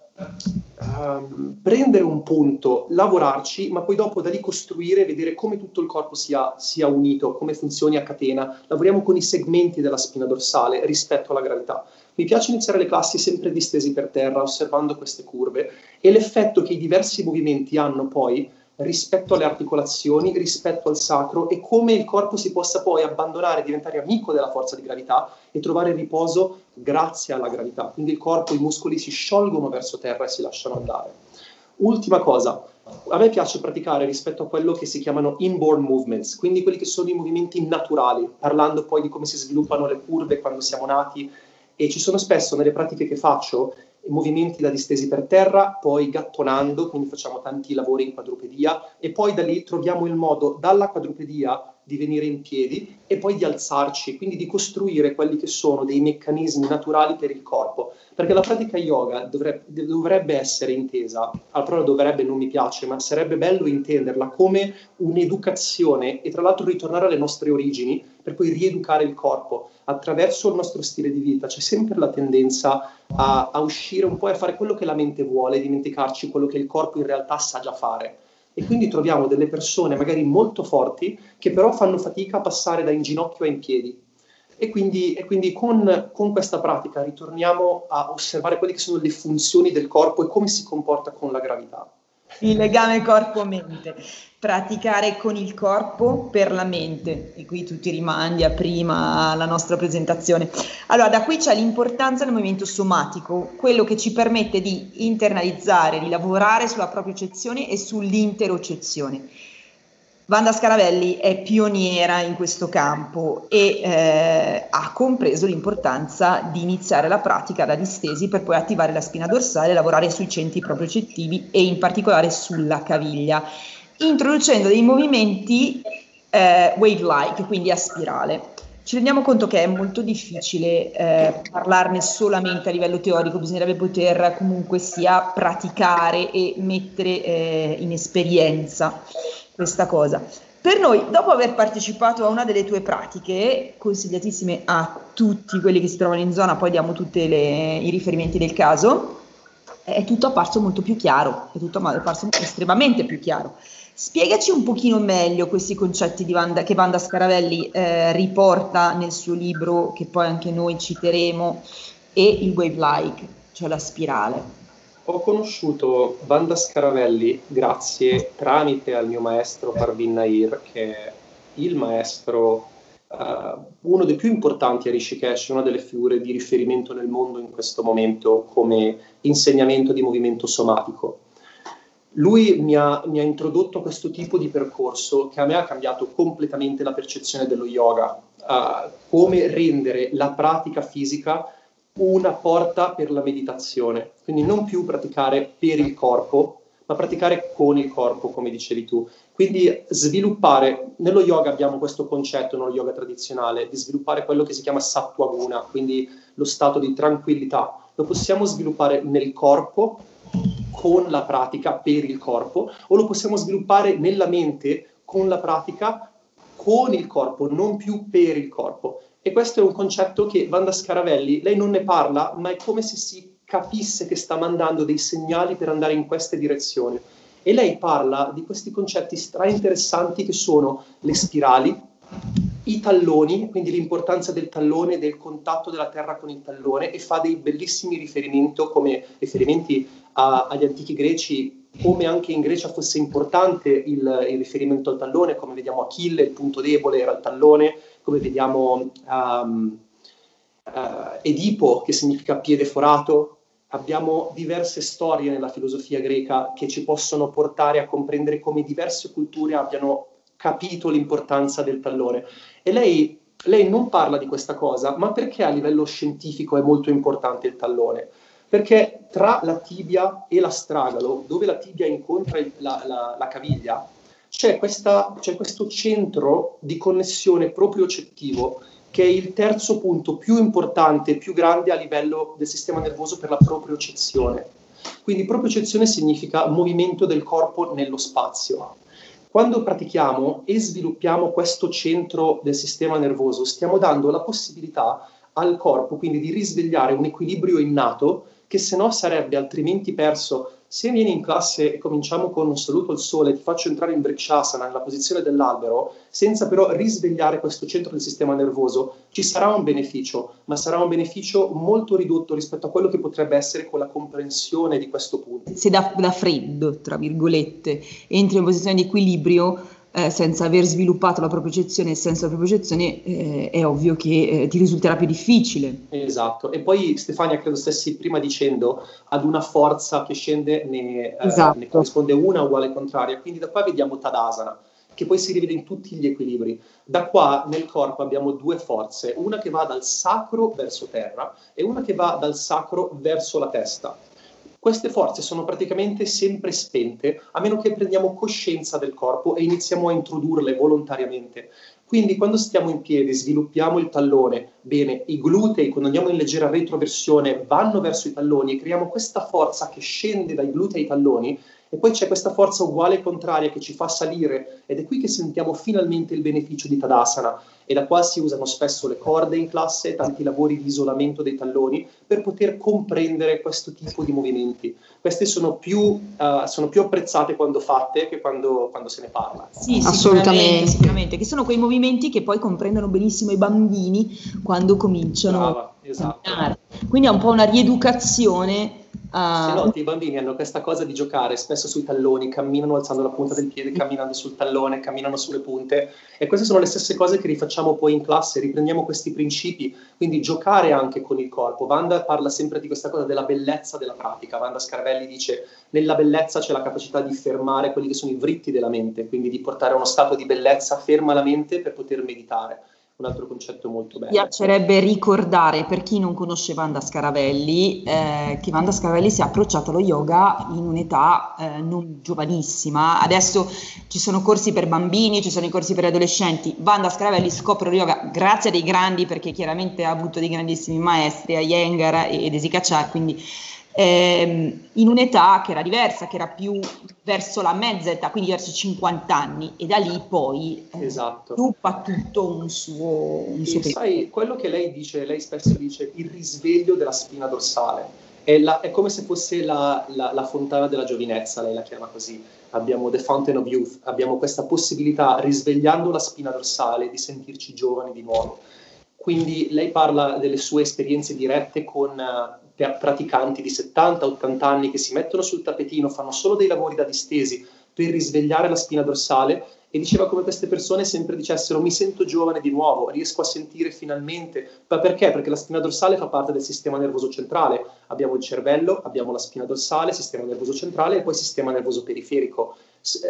prendere un punto, lavorarci, ma poi dopo da lì costruire e vedere come tutto il corpo sia unito, come funzioni a catena. Lavoriamo con i segmenti della spina dorsale rispetto alla gravità. Mi piace iniziare le classi sempre distesi per terra, osservando queste curve e l'effetto che i diversi movimenti hanno poi rispetto alle articolazioni, rispetto al sacro, e come il corpo si possa poi abbandonare, diventare amico della forza di gravità e trovare riposo grazie alla gravità. Quindi il corpo, i muscoli si sciolgono verso terra e si lasciano andare. Ultima cosa, a me piace praticare rispetto a quello che si chiamano inborn movements, quindi quelli che sono i movimenti naturali, parlando poi di come si sviluppano le curve quando siamo nati, e ci sono spesso nelle pratiche che faccio movimenti da distesi per terra, poi gattonando, quindi facciamo tanti lavori in quadrupedia, e poi da lì troviamo il modo dalla quadrupedia di venire in piedi e poi di alzarci, quindi di costruire quelli che sono dei meccanismi naturali per il corpo, perché la pratica yoga dovrebbe essere intesa, la parola dovrebbe non mi piace, ma sarebbe bello intenderla come un'educazione, e tra l'altro ritornare alle nostre origini per poi rieducare il corpo attraverso il nostro stile di vita. C'è sempre la tendenza a uscire un po' e a fare quello che la mente vuole, dimenticarci quello che il corpo in realtà sa già fare. E quindi troviamo delle persone magari molto forti che però fanno fatica a passare da in ginocchio a in piedi. E quindi con questa pratica ritorniamo a osservare quelle che sono le funzioni del corpo e come si comporta con la gravità. Il legame corpo-mente, praticare con il corpo per la mente, e qui tutti rimandi a prima alla nostra presentazione. Allora, da qui c'è l'importanza del movimento somatico, quello che ci permette di internalizzare, di lavorare sulla propria accezione e sull'interocezione. Vanda Scaravelli è pioniera in questo campo e ha compreso l'importanza di iniziare la pratica da distesi per poi attivare la spina dorsale e lavorare sui centri propriocettivi e in particolare sulla caviglia, introducendo dei movimenti wave-like, quindi a spirale. Ci rendiamo conto che è molto difficile parlarne solamente a livello teorico, bisognerebbe poter comunque sia praticare e mettere in esperienza questa cosa. Per noi, dopo aver partecipato a una delle tue pratiche, consigliatissime a tutti quelli che si trovano in zona, poi diamo tutti i riferimenti del caso, è tutto apparso molto più chiaro, è tutto apparso estremamente più chiaro. Spiegaci un pochino meglio questi concetti di Vanda Scaravelli riporta nel suo libro, che poi anche noi citeremo, e il wave-like, cioè la spirale. Ho conosciuto Vanda Scaravelli tramite al mio maestro Parvin Nair, che è il maestro, uno dei più importanti a Rishikesh, una delle figure di riferimento nel mondo in questo momento come insegnamento di movimento somatico. Lui mi ha introdotto a questo tipo di percorso che a me ha cambiato completamente la percezione dello yoga, come rendere la pratica fisica una porta per la meditazione, quindi non più praticare per il corpo, ma praticare con il corpo, come dicevi tu. Quindi sviluppare, nello yoga abbiamo questo concetto, nello yoga tradizionale, di sviluppare quello che si chiama sattva guna, quindi lo stato di tranquillità. Lo possiamo sviluppare nel corpo, con la pratica per il corpo, o lo possiamo sviluppare nella mente, con la pratica, con il corpo, non più per il corpo. E questo è un concetto che Vanda Scaravelli, lei non ne parla, ma è come se si capisse che sta mandando dei segnali per andare in queste direzioni. E lei parla di questi concetti strainteressanti che sono le spirali, i talloni, quindi l'importanza del tallone, del contatto della terra con il tallone, e fa dei bellissimi riferimenti agli antichi greci, come anche in Grecia fosse importante il riferimento al tallone, come vediamo Achille, il punto debole era il tallone, come vediamo Edipo, che significa piede forato. Abbiamo diverse storie nella filosofia greca che ci possono portare a comprendere come diverse culture abbiano capito l'importanza del tallone. E lei non parla di questa cosa, ma perché a livello scientifico è molto importante il tallone? Perché tra la tibia e l'astragalo, dove la tibia incontra la caviglia, c'è questo centro di connessione propriocettivo, che è il terzo punto più importante, più grande a livello del sistema nervoso per la propriocezione. Quindi propriocezione significa movimento del corpo nello spazio. Quando pratichiamo e sviluppiamo questo centro del sistema nervoso, stiamo dando la possibilità al corpo, quindi, di risvegliare un equilibrio innato che se no sarebbe altrimenti perso. Se vieni in classe e cominciamo con un saluto al sole, ti faccio entrare in Vrikshasana, nella posizione dell'albero, senza però risvegliare questo centro del sistema nervoso, ci sarà un beneficio, ma sarà un beneficio molto ridotto rispetto a quello che potrebbe essere con la comprensione di questo punto. Se da freddo, tra virgolette, entri in posizione di equilibrio, senza aver sviluppato la propriocezione e senza la propriocezione, è ovvio che ti risulterà più difficile. Esatto, e poi Stefania credo stessi prima dicendo ad una forza che scende ne corrisponde una uguale contraria, quindi da qua vediamo Tadasana, che poi si rivede in tutti gli equilibri. Da qua nel corpo abbiamo due forze, una che va dal sacro verso terra e una che va dal sacro verso la testa. Queste forze sono praticamente sempre spente, a meno che prendiamo coscienza del corpo e iniziamo a introdurle volontariamente. Quindi quando stiamo in piedi, sviluppiamo il tallone, bene, i glutei, quando andiamo in leggera retroversione, vanno verso i talloni e creiamo questa forza che scende dai glutei ai talloni, e poi c'è questa forza uguale e contraria che ci fa salire, ed è qui che sentiamo finalmente il beneficio di Tadasana. E da qua si usano spesso le corde in classe, tanti lavori di isolamento dei talloni, per poter comprendere questo tipo di movimenti. Queste sono più apprezzate quando fatte che quando se ne parla. Sì, assolutamente, sicuramente, che sono quei movimenti che poi comprendono benissimo i bambini quando cominciano a camminare. Quindi è un po' una rieducazione Si nota, i bambini hanno questa cosa di giocare spesso sui talloni, camminano alzando la punta del piede, camminando sul tallone, camminano sulle punte, e queste sono le stesse cose che rifacciamo poi in classe, riprendiamo questi principi, quindi giocare anche con il corpo. Vanda parla sempre di questa cosa della bellezza della pratica. Vanda Scaravelli dice: nella bellezza c'è la capacità di fermare quelli che sono i vritti della mente, quindi di portare a uno stato di bellezza ferma la mente per poter meditare. Un altro concetto molto bello. Mi piacerebbe ricordare, per chi non conosce Vanda Scaravelli, che Vanda Scaravelli si è approcciata allo yoga in un'età non giovanissima. Adesso ci sono corsi per bambini, ci sono i corsi per adolescenti. Vanda Scaravelli scopre lo yoga grazie a dei grandi, perché chiaramente ha avuto dei grandissimi maestri, a Iyengar e Desikachar, quindi in un'età che era diversa, che era più verso la mezza età, quindi verso i 50 anni, e da lì poi esatto, sviluppa tutto un suo sai, quello che lei dice, lei spesso dice il risveglio della spina dorsale, è come se fosse la fontana della giovinezza, lei la chiama così. Abbiamo the fountain of youth, abbiamo questa possibilità, risvegliando la spina dorsale, di sentirci giovani di nuovo. Quindi lei parla delle sue esperienze dirette con praticanti di 70-80 anni che si mettono sul tappetino, fanno solo dei lavori da distesi per risvegliare la spina dorsale, e diceva come queste persone sempre dicessero: mi sento giovane di nuovo, riesco a sentire finalmente. Ma perché? Perché la spina dorsale fa parte del sistema nervoso centrale. Abbiamo il cervello, abbiamo la spina dorsale, sistema nervoso centrale, e poi sistema nervoso periferico.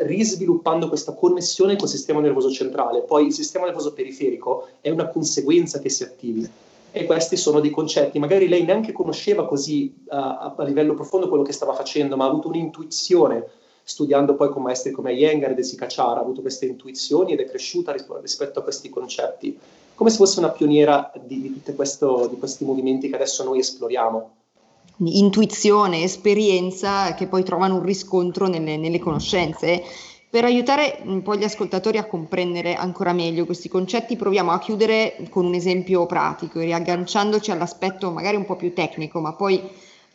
Risviluppando questa connessione col sistema nervoso centrale, poi il sistema nervoso periferico è una conseguenza che si attivi. E questi sono dei concetti, magari lei neanche conosceva così a livello profondo quello che stava facendo, ma ha avuto un'intuizione, studiando poi con maestri come Iyengar e Desikachar, ha avuto queste intuizioni ed è cresciuta rispetto a questi concetti, come se fosse una pioniera di questi movimenti che adesso noi esploriamo. Intuizione, esperienza che poi trovano un riscontro nelle conoscenze. Per aiutare un po' gli ascoltatori a comprendere ancora meglio questi concetti, proviamo a chiudere con un esempio pratico, riagganciandoci all'aspetto magari un po' più tecnico, ma poi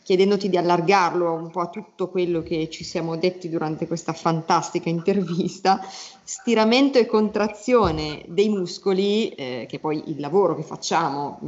chiedendoti di allargarlo un po' a tutto quello che ci siamo detti durante questa fantastica intervista. Stiramento e contrazione dei muscoli, che è poi il lavoro che facciamo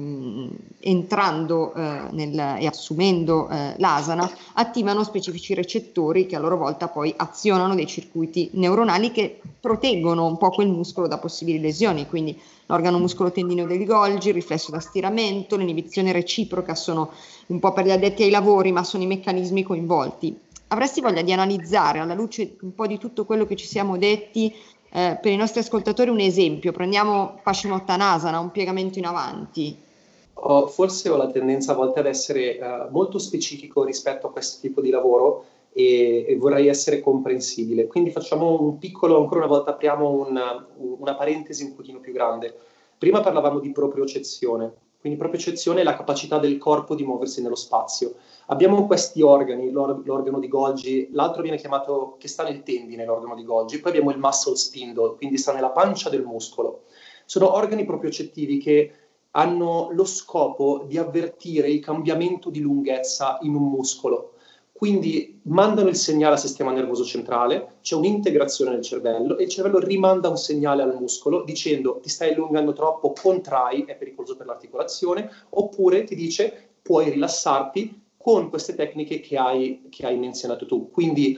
entrando e assumendo l'asana, attivano specifici recettori che a loro volta poi azionano dei circuiti neuronali che proteggono un po' quel muscolo da possibili lesioni, quindi l'organo muscolo-tendineo del Golgi, il riflesso da stiramento, l'inibizione reciproca sono un po' per gli addetti ai lavori, ma sono i meccanismi coinvolti. Avresti voglia di analizzare alla luce un po' di tutto quello che ci siamo detti per i nostri ascoltatori un esempio? Prendiamo Paschimottanasana, un piegamento in avanti. Forse ho la tendenza a volte ad essere molto specifico rispetto a questo tipo di lavoro e vorrei essere comprensibile. Quindi facciamo un piccolo, ancora una volta apriamo una parentesi un pochino più grande. Prima parlavamo di propriocezione. Quindi propriocezione è la capacità del corpo di muoversi nello spazio. Abbiamo questi organi, l'organo di Golgi, l'altro viene chiamato, che sta nel tendine, l'organo di Golgi, poi abbiamo il muscle spindle, quindi sta nella pancia del muscolo. Sono organi propriocettivi che hanno lo scopo di avvertire il cambiamento di lunghezza in un muscolo. Quindi mandano il segnale al sistema nervoso centrale, c'è un'integrazione nel cervello e il cervello rimanda un segnale al muscolo dicendo: ti stai allungando troppo, contrai, è pericoloso per l'articolazione, oppure ti dice puoi rilassarti con queste tecniche che hai menzionato tu. Quindi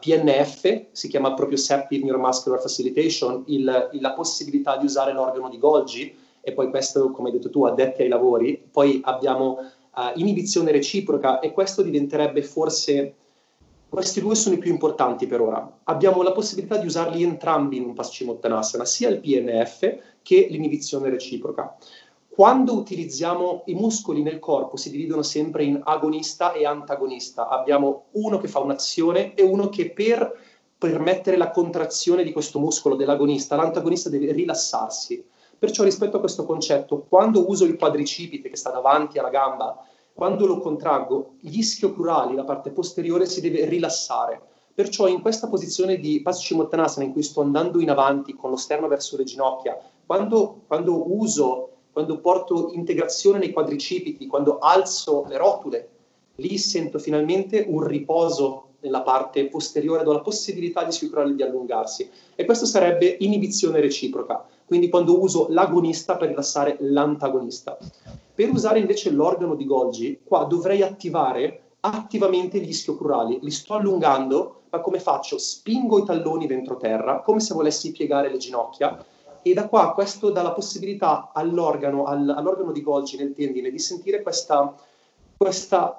PNF, si chiama proprioceptive neuromuscular facilitation, la possibilità di usare l'organo di Golgi, e poi questo, come hai detto tu, addetti ai lavori. Poi abbiamo inibizione reciproca, e questo diventerebbe forse, questi due sono i più importanti per ora. Abbiamo la possibilità di usarli entrambi in un Paschimottanasana, sia il PNF che l'inibizione reciproca. Quando utilizziamo i muscoli nel corpo si dividono sempre in agonista e antagonista, abbiamo uno che fa un'azione e uno che per permettere la contrazione di questo muscolo dell'agonista, l'antagonista deve rilassarsi. Perciò rispetto a questo concetto, quando uso il quadricipite che sta davanti alla gamba, quando lo contraggo, gli ischiocrurali, la parte posteriore, si deve rilassare. Perciò in questa posizione di Paschimottanasana, in cui sto andando in avanti con lo sterno verso le ginocchia, quando porto integrazione nei quadricipiti, quando alzo le rotule, lì sento finalmente un riposo nella parte posteriore, do la possibilità agli ischiocrurali di allungarsi. E questo sarebbe inibizione reciproca. Quindi quando uso l'agonista per rilassare l'antagonista. Per usare invece l'organo di Golgi, qua dovrei attivare attivamente gli ischioprurali, li sto allungando, ma come faccio? Spingo i talloni dentro terra, come se volessi piegare le ginocchia, e da qua questo dà la possibilità all'organo, all'organo di Golgi nel tendine di sentire questa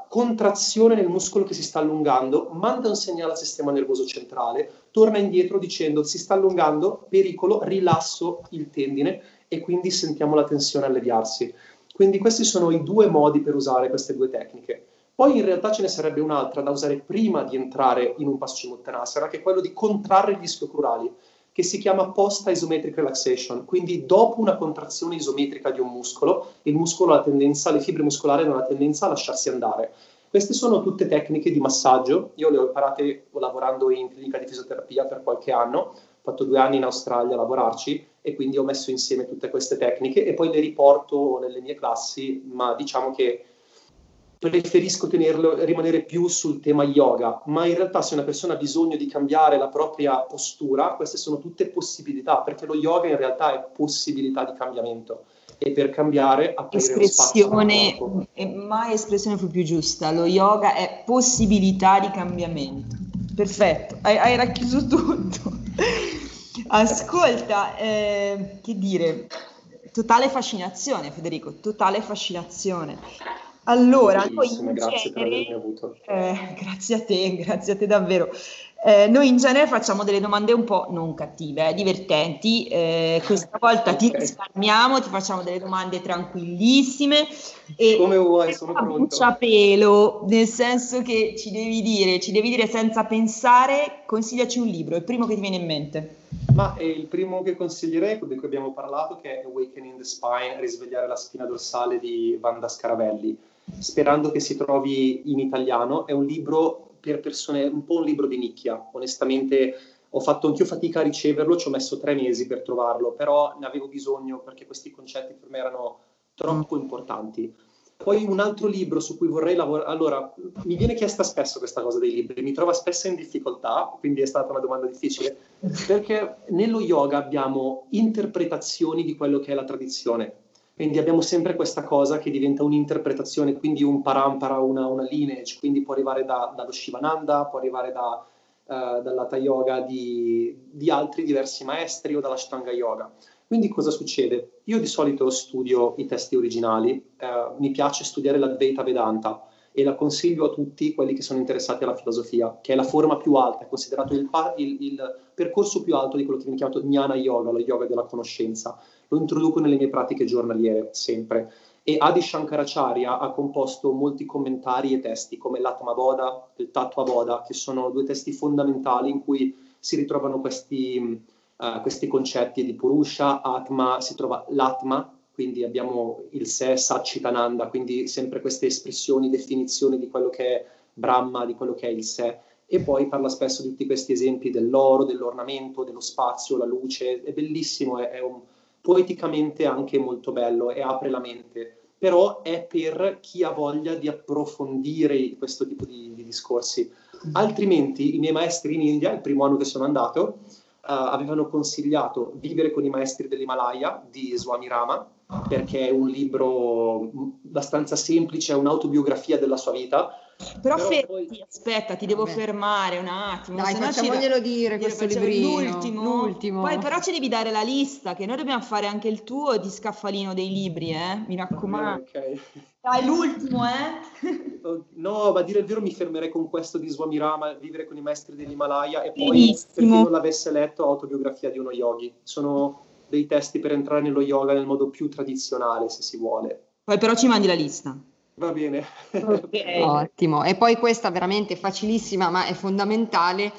contrazione nel muscolo che si sta allungando, manda un segnale al sistema nervoso centrale, torna indietro dicendo si sta allungando, pericolo, rilasso il tendine e quindi sentiamo la tensione alleviarsi. Quindi questi sono i due modi per usare queste due tecniche. Poi in realtà ce ne sarebbe un'altra da usare prima di entrare in un Paschimottanasana, che è quello di contrarre gli ischioprurali, che si chiama post-isometric relaxation, quindi dopo una contrazione isometrica di un muscolo, il muscolo ha la tendenza, le fibre muscolari hanno la tendenza a lasciarsi andare. Queste sono tutte tecniche di massaggio, io le ho imparate lavorando in clinica di fisioterapia per qualche anno, ho fatto 2 anni in Australia a lavorarci, e quindi ho messo insieme tutte queste tecniche, e poi le riporto nelle mie classi, ma diciamo che preferisco rimanere più sul tema yoga, ma in realtà se una persona ha bisogno di cambiare la propria postura, queste sono tutte possibilità, perché lo yoga in realtà è possibilità di cambiamento, e per cambiare aprire lo spazio. Mai espressione fu più giusta, lo yoga è possibilità di cambiamento. Perfetto, hai racchiuso tutto. Ascolta, che dire, totale fascinazione Federico, totale fascinazione. Allora, noi grazie per avermi avuto. Grazie a te davvero. Noi in genere facciamo delle domande un po' non cattive, divertenti. Questa volta okay. Ti risparmiamo, ti facciamo delle domande tranquillissime. E come vuoi, sono pronto. Bruciapelo, nel senso che ci devi dire senza pensare, consigliaci un libro, il primo che ti viene in mente. Ma il primo che consiglierei, di cui abbiamo parlato, che è Awakening the Spine, risvegliare la spina dorsale di Vanda Scaravelli. Sperando che si trovi in italiano, è un libro per persone, un po' un libro di nicchia, onestamente ho fatto anch'io fatica a riceverlo, ci ho messo 3 mesi per trovarlo, però ne avevo bisogno perché questi concetti per me erano troppo importanti. Poi un altro libro su cui vorrei lavorare, allora mi viene chiesta spesso questa cosa dei libri, mi trova spesso in difficoltà, quindi è stata una domanda difficile, perché nello yoga abbiamo interpretazioni di quello che è la tradizione. Quindi abbiamo sempre questa cosa che diventa un'interpretazione, quindi un parampara, una lineage, quindi può arrivare dallo Shivananda, può arrivare dall'Hatha Yoga di altri diversi maestri o dall'Ashtanga Yoga. Quindi cosa succede? Io di solito studio i testi originali, mi piace studiare l'Advaita Vedanta e la consiglio a tutti quelli che sono interessati alla filosofia, che è la forma più alta, è considerato il percorso più alto di quello che viene chiamato Jnana Yoga, lo yoga della conoscenza. Lo introduco nelle mie pratiche giornaliere, sempre. E Adi Shankaracharya ha composto molti commentari e testi, come l'Atmavoda e il Tattwavoda, che sono 2 testi fondamentali in cui si ritrovano questi concetti di Purusha, Atma, si trova l'Atma, quindi abbiamo il sé, Satchitananda, quindi sempre queste espressioni, definizioni di quello che è Brahma, di quello che è il sé. E poi parla spesso di tutti questi esempi dell'oro, dell'ornamento, dello spazio, la luce, è bellissimo, è poeticamente anche molto bello e apre la mente, però è per chi ha voglia di approfondire questo tipo di discorsi. Altrimenti i miei maestri in India, il primo anno che sono andato, avevano consigliato Vivere con i maestri dell'Himalaya di Swami Rama, perché è un libro abbastanza semplice, è un'autobiografia della sua vita. Però aspetta, ti devo fermare un attimo. Dai, facciamoglielo dire questo librino. L'ultimo. Poi però ci devi dare la lista, che noi dobbiamo fare anche il tuo di scaffalino dei libri, mi raccomando. Okay. Dai, l'ultimo, No, ma a dire il vero mi fermerei con questo di Swami Rama, Vivere con i maestri dell'Himalaya, e poi benissimo. Per chi non l'avesse letto, Autobiografia di uno yogi. Sono dei testi per entrare nello yoga nel modo più tradizionale, se si vuole. Poi però ci mandi la lista. Va bene. Okay. Ottimo. E poi questa veramente facilissima, ma è fondamentale,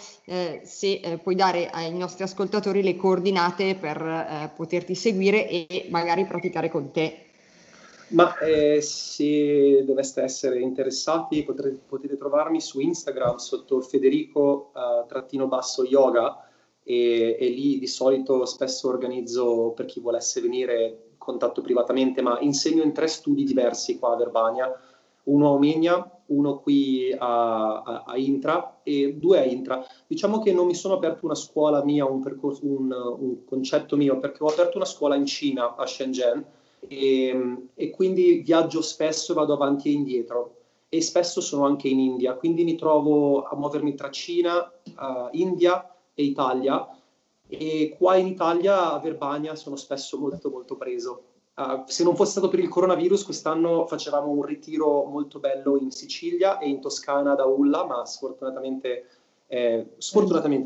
se puoi dare ai nostri ascoltatori le coordinate per poterti seguire e magari praticare con te. Ma se doveste essere interessati potete trovarmi su Instagram sotto Federico _yoga e lì di solito spesso organizzo per chi volesse venire contatto privatamente, ma insegno in 3 studi diversi qua a Verbania, uno a Omegna, uno qui a Intra e 2 a Intra. Diciamo che non mi sono aperto una scuola mia, un concetto mio, perché ho aperto una scuola in Cina, a Shenzhen, e quindi viaggio spesso e vado avanti e indietro. e spesso sono anche in India, quindi mi trovo a muovermi tra Cina, India e Italia, e qua in Italia a Verbania sono spesso molto preso. Se non fosse stato per il coronavirus, quest'anno facevamo un ritiro molto bello in Sicilia e in Toscana ad Aulla, ma sfortunatamente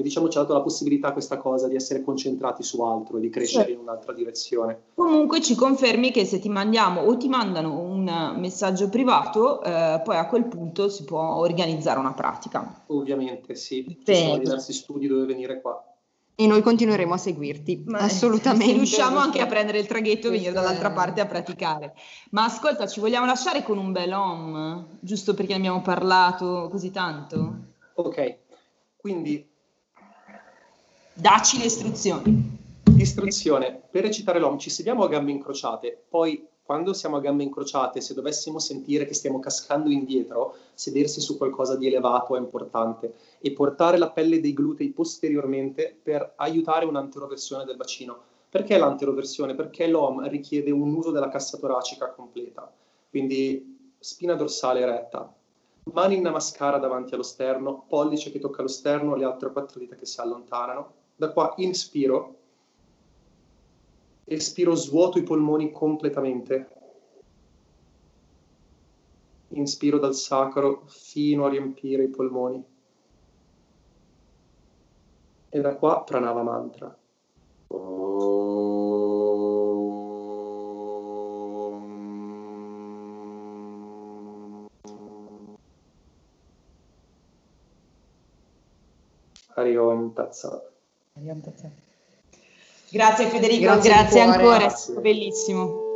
diciamo ci ha dato la possibilità questa cosa di essere concentrati su altro e di crescere in un'altra direzione. Comunque ci confermi che se ti mandiamo o ti mandano un messaggio privato, poi a quel punto si può organizzare una pratica. Ovviamente sì, ci sono diversi studi dove venire qua. E noi continueremo a seguirti, assolutamente. Riusciamo anche a prendere il traghetto e venire dall'altra parte a praticare. Ma ascolta, ci vogliamo lasciare con un bel om, giusto perché ne abbiamo parlato così tanto? Ok, quindi dacci le istruzioni. Istruzione, per recitare l'om ci sediamo a gambe incrociate, poi quando siamo a gambe incrociate, se dovessimo sentire che stiamo cascando indietro, sedersi su qualcosa di elevato è importante e portare la pelle dei glutei posteriormente per aiutare un'anteroversione del bacino. Perché l'anteroversione? Perché l'om richiede un uso della cassa toracica completa, quindi spina dorsale eretta, mani in namaskara davanti allo sterno, pollice che tocca lo sterno, le altre 4 dita che si allontanano. Da qua inspiro. Espiro, svuoto i polmoni completamente. Inspiro dal sacro fino a riempire i polmoni. E da qua Pranava mantra. Hari Om Tatsat. Grazie Federico, grazie ancora, è stato bellissimo.